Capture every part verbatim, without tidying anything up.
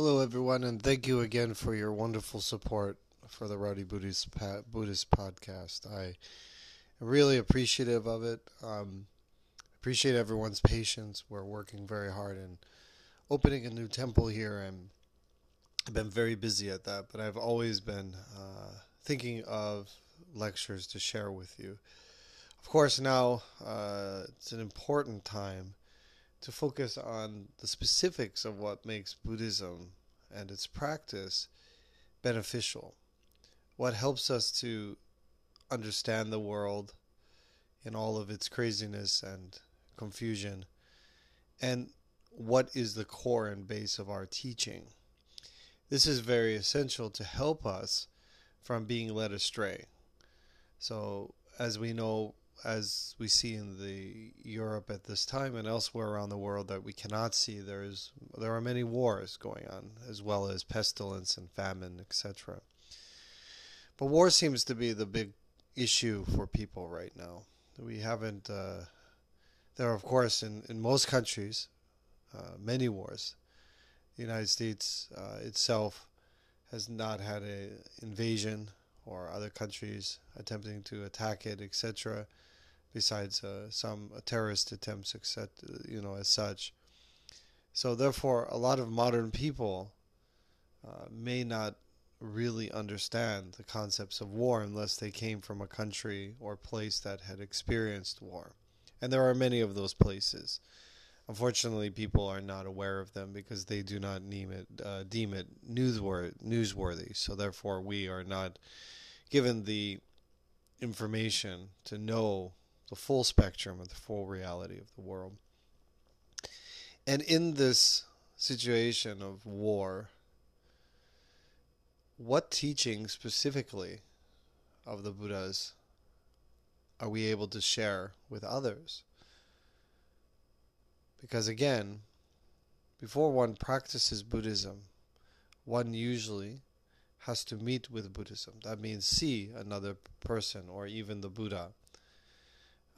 Hello, everyone, and thank you again for your wonderful support for the Rowdy Buddhist Buddhist Podcast. I am really appreciative of it. Um, appreciate everyone's patience. We're working very hard and opening a new temple here, and I've been very busy at that, but I've always been uh, thinking of lectures to share with you. Of course, now uh, it's an important time to focus on the specifics of what makes Buddhism and its practice beneficial. What helps us to understand the world in all of its craziness and confusion, and what is the core and base of our teaching. This is very essential to help us from being led astray. So, as we know, as we see in the Europe at this time and elsewhere around the world that we cannot see, there is there are many wars going on, as well as pestilence and famine, et cetera. But war seems to be the big issue for people right now. We haven't. Uh, there are, of course, in in most countries, uh, many wars. The United States uh, itself has not had an invasion or other countries attempting to attack it, et cetera. Besides uh, some terrorist attempts, except, you know, as such. So therefore, a lot of modern people uh, may not really understand the concepts of war unless they came from a country or place that had experienced war. And there are many of those places. Unfortunately, people are not aware of them because they do not deem it, uh, deem it newsworthy, newsworthy. So therefore, we are not given the information to know the full spectrum of the full reality of the world. And in this situation of war, what teaching specifically of the Buddhas are we able to share with others? Because again, before one practices Buddhism, one usually has to meet with Buddhism. That means see another person or even the Buddha.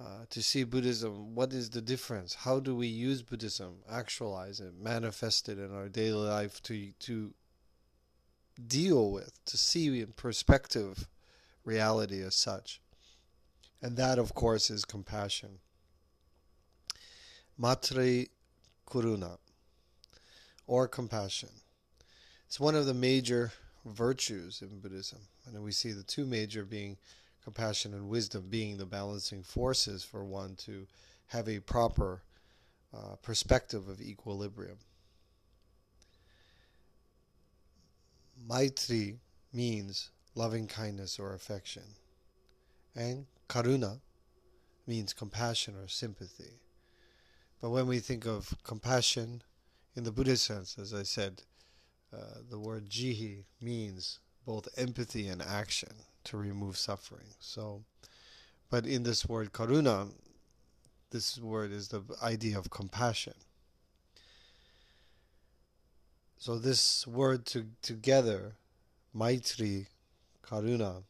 Uh, to see Buddhism, what is the difference? How do we use Buddhism, actualize it, manifest it in our daily life to, to deal with, to see in perspective reality as such? And that, of course, is compassion. Maitri, Karuna, or compassion. It's one of the major virtues in Buddhism. And we see the two major being compassion and wisdom being the balancing forces for one to have a proper uh, perspective of equilibrium. Maitri means loving kindness or affection. And Karuna means compassion or sympathy. But when we think of compassion in the Buddhist sense, as I said, uh, the word jihi means both empathy and action to remove suffering. So, but in this word karuna, this word is the idea of compassion. So this word to, together, maitri, karuna,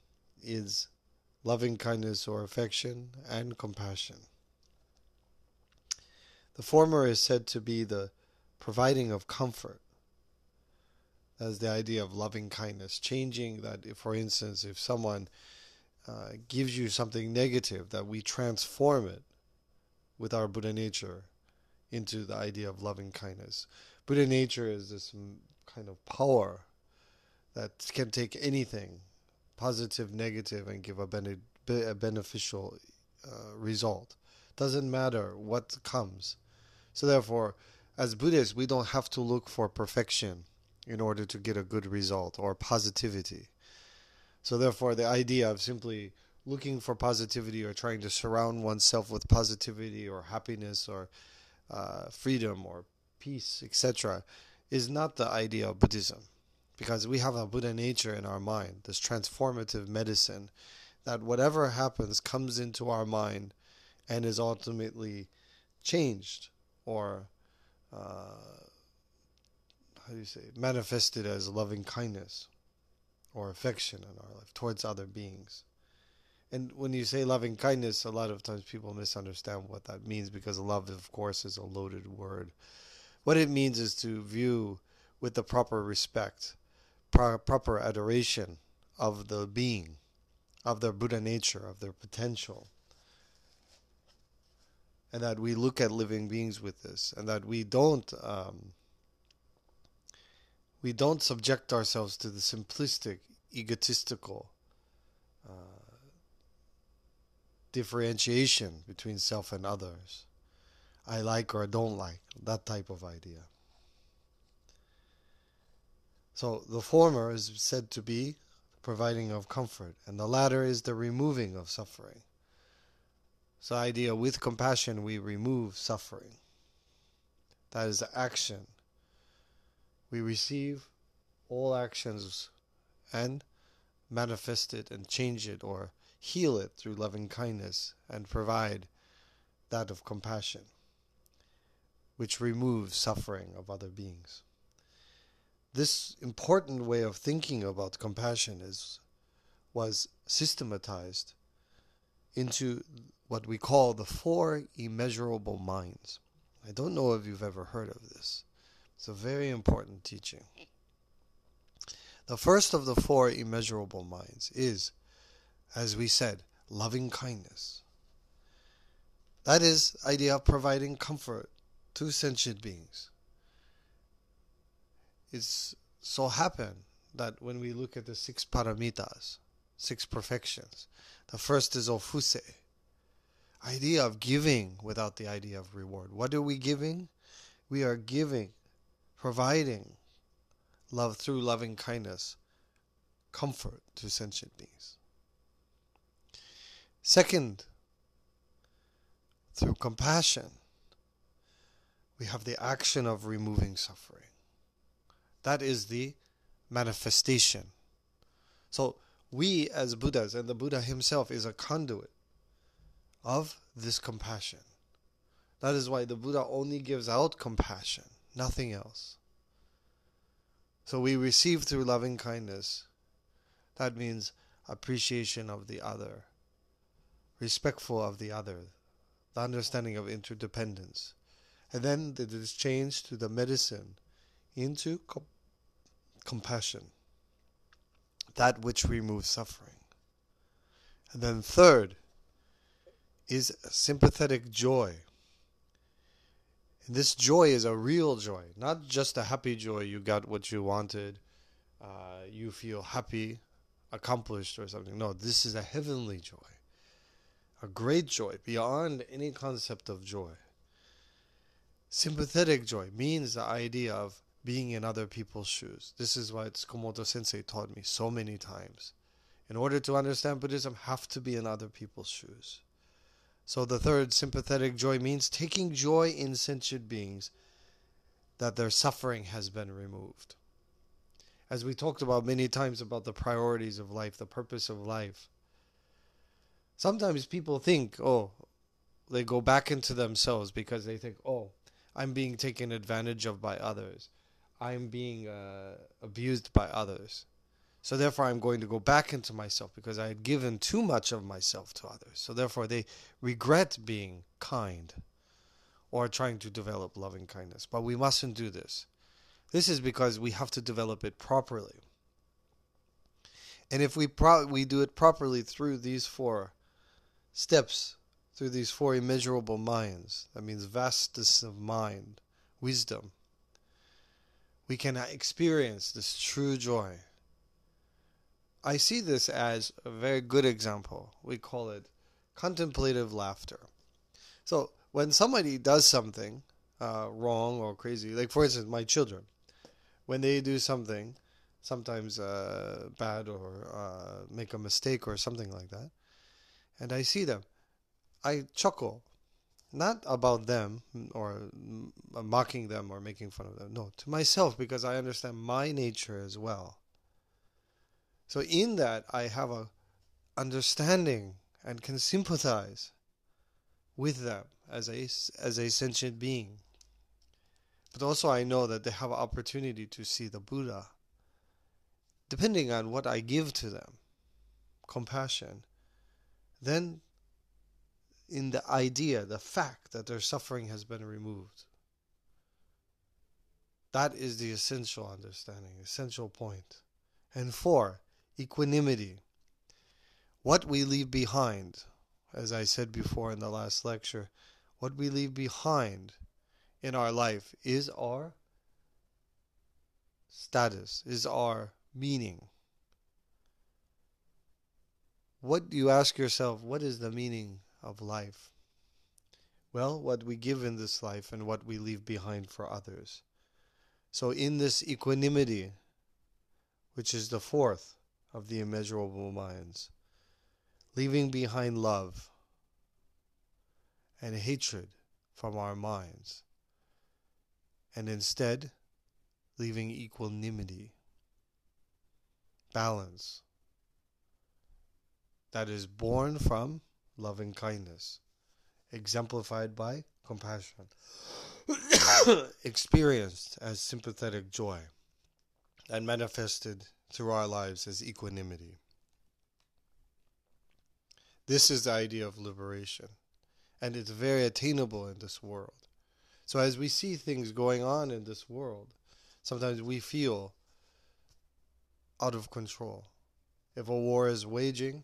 is loving kindness or affection and compassion. The former is said to be the providing of comfort. That is the idea of loving kindness, changing that, if, for instance, if someone uh, gives you something negative, that we transform it with our Buddha nature into the idea of loving kindness. Buddha nature is this kind of power that can take anything, positive, negative, and give a, bene- a beneficial uh, result. Doesn't matter what comes. So therefore, as Buddhists, we don't have to look for perfection in order to get a good result or positivity. So therefore, the idea of simply looking for positivity or trying to surround oneself with positivity or happiness or uh, freedom or peace, et cetera, is not the idea of Buddhism. Because we have a Buddha nature in our mind, this transformative medicine, that whatever happens comes into our mind and is ultimately changed or uh, How do you say, manifested as loving kindness or affection in our life towards other beings. And when you say loving kindness, a lot of times people misunderstand what that means because love, of course, is a loaded word. What it means is to view with the proper respect, pro- proper adoration of the being, of their Buddha nature, of their potential. And that we look at living beings with this, and that we don't um, we don't subject ourselves to the simplistic, egotistical uh, differentiation between self and others. I like or I don't like, that type of idea. So the former is said to be providing of comfort, and the latter is the removing of suffering. So the idea, with compassion, we remove suffering. That is the action. We receive all actions and manifest it and change it or heal it through loving kindness and provide that of compassion, which removes suffering of other beings. This important way of thinking about compassion is was systematized into what we call the four immeasurable minds. I don't know if you've ever heard of this. It's a very important teaching. The first of the four immeasurable minds is, as we said, loving kindness. That is the idea of providing comfort to sentient beings. It's so happen that when we look at the six paramitas, six perfections, the first is o fuse, idea of giving without the idea of reward. What are we giving? We are giving, providing love through loving kindness, comfort to sentient beings. Second, through compassion, we have the action of removing suffering. That is the manifestation. So we as Buddhas, and the Buddha himself is a conduit of this compassion. That is why the Buddha only gives out compassion, nothing else. So we receive through loving kindness. That means appreciation of the other, respectful of the other, the understanding of interdependence. And then it is changed to the medicine into com- compassion, that which removes suffering. And then third is sympathetic joy. And this joy is a real joy, not just a happy joy. You got what you wanted, uh, you feel happy, accomplished or something. No, this is a heavenly joy, a great joy beyond any concept of joy. Sympathetic joy means the idea of being in other people's shoes. This is what Komoto Sensei taught me so many times. In order to understand Buddhism, have to be in other people's shoes. So the third, sympathetic joy, means taking joy in sentient beings that their suffering has been removed. As we talked about many times about the priorities of life, the purpose of life. Sometimes people think, oh, they go back into themselves because they think, oh, I'm being taken advantage of by others. I'm being uh, abused by others. So therefore, I'm going to go back into myself because I had given too much of myself to others. So therefore, they regret being kind or trying to develop loving kindness. But we mustn't do this. This is because we have to develop it properly. And if we pro- we do it properly through these four steps, through these four immeasurable minds, that means vastness of mind, wisdom, we can experience this true joy. I see this as a very good example. We call it contemplative laughter. So when somebody does something uh, wrong or crazy, like for instance, my children, when they do something sometimes uh, bad or uh, make a mistake or something like that, and I see them, I chuckle, not about them or mocking them or making fun of them. No, to myself, because I understand my nature as well. So in that, I have a understanding and can sympathize with them as a, as a sentient being. But also I know that they have an opportunity to see the Buddha, depending on what I give to them, compassion. Then in the idea, the fact that their suffering has been removed. That is the essential understanding, essential point. And four, equanimity. What we leave behind, as I said before in the last lecture, what we leave behind in our life is our status, is our meaning. What do you ask yourself, what is the meaning of life? Well, what we give in this life and what we leave behind for others. So in this equanimity, which is the fourth of the immeasurable minds, leaving behind love and hatred from our minds, and instead leaving equanimity, balance, that is born from love and kindness, exemplified by compassion, experienced as sympathetic joy, and manifested through our lives as equanimity. This is the idea of liberation, and it's very attainable in this world. So as we see things going on in this world, sometimes we feel out of control. If a war is waging,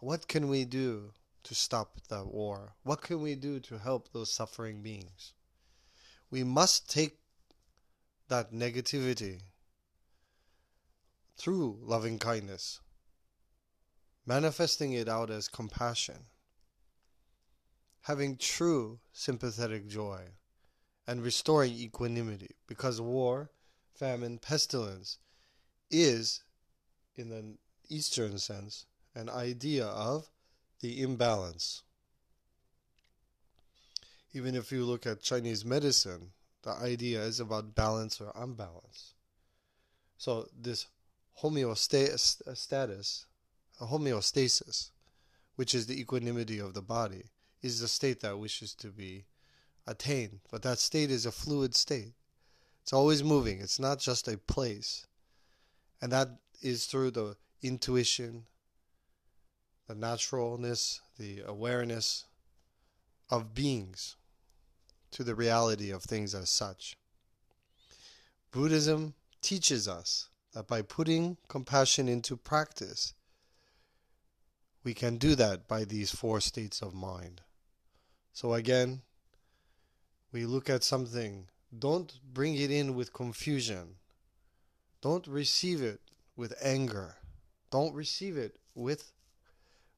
what can we do to stop that war? What can we do to help those suffering beings? We must take that negativity through loving kindness, manifesting it out as compassion, having true sympathetic joy, and restoring equanimity, because war, famine, pestilence is, in the Eastern sense, an idea of the imbalance. Even if you look at Chinese medicine, the idea is about balance or unbalance. So this homeostasis, homeostasis, which is the equanimity of the body, is the state that wishes to be attained. But that state is a fluid state. It's always moving. It's not just a place. And that is through the intuition, the naturalness, the awareness of beings to the reality of things as such. Buddhism teaches us that by putting compassion into practice, we can do that by these four states of mind. So again, we look at something. Don't bring it in with confusion. Don't receive it with anger. Don't receive it with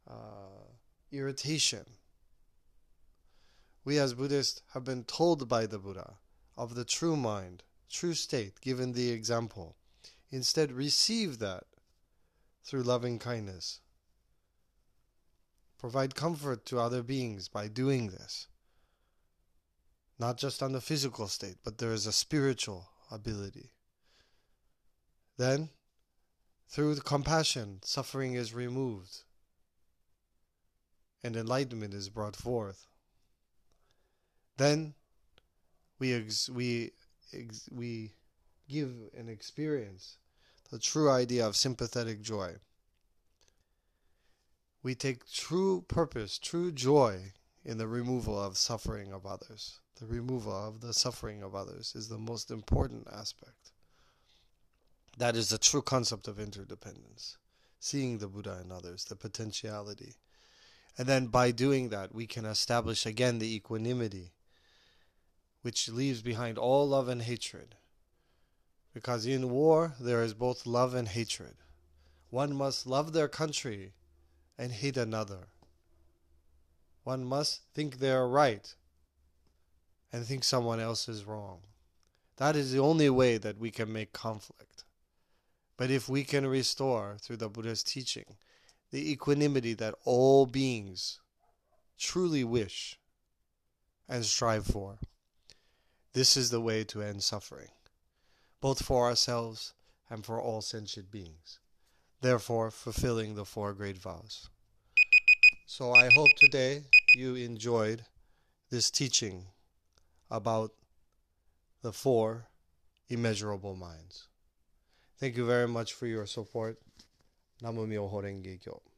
Uh, irritation. We as Buddhists have been told by the Buddha of the true mind, true state, given the example. Instead, receive that through loving kindness. Provide comfort to other beings by doing this. Not just on the physical state, but there is a spiritual ability. Then, through the compassion, suffering is removed, and enlightenment is brought forth. Then we ex we ex we give and experience the true idea of sympathetic joy. We take true purpose, true joy in the removal of suffering of others. The removal of the suffering of others is the most important aspect. That is the true concept of interdependence, seeing the Buddha in others, the potentiality. And then by doing that, we can establish again the equanimity, which leaves behind all love and hatred. Because in war, there is both love and hatred. One must love their country and hate another. One must think they are right and think someone else is wrong. That is the only way that we can make conflict. But if we can restore, through the Buddha's teaching, the equanimity that all beings truly wish and strive for, this is the way to end suffering, both for ourselves and for all sentient beings, therefore fulfilling the four great vows. So I hope today you enjoyed this teaching about the four immeasurable minds. Thank you very much for your support. Namu Myoho Renge Kyo.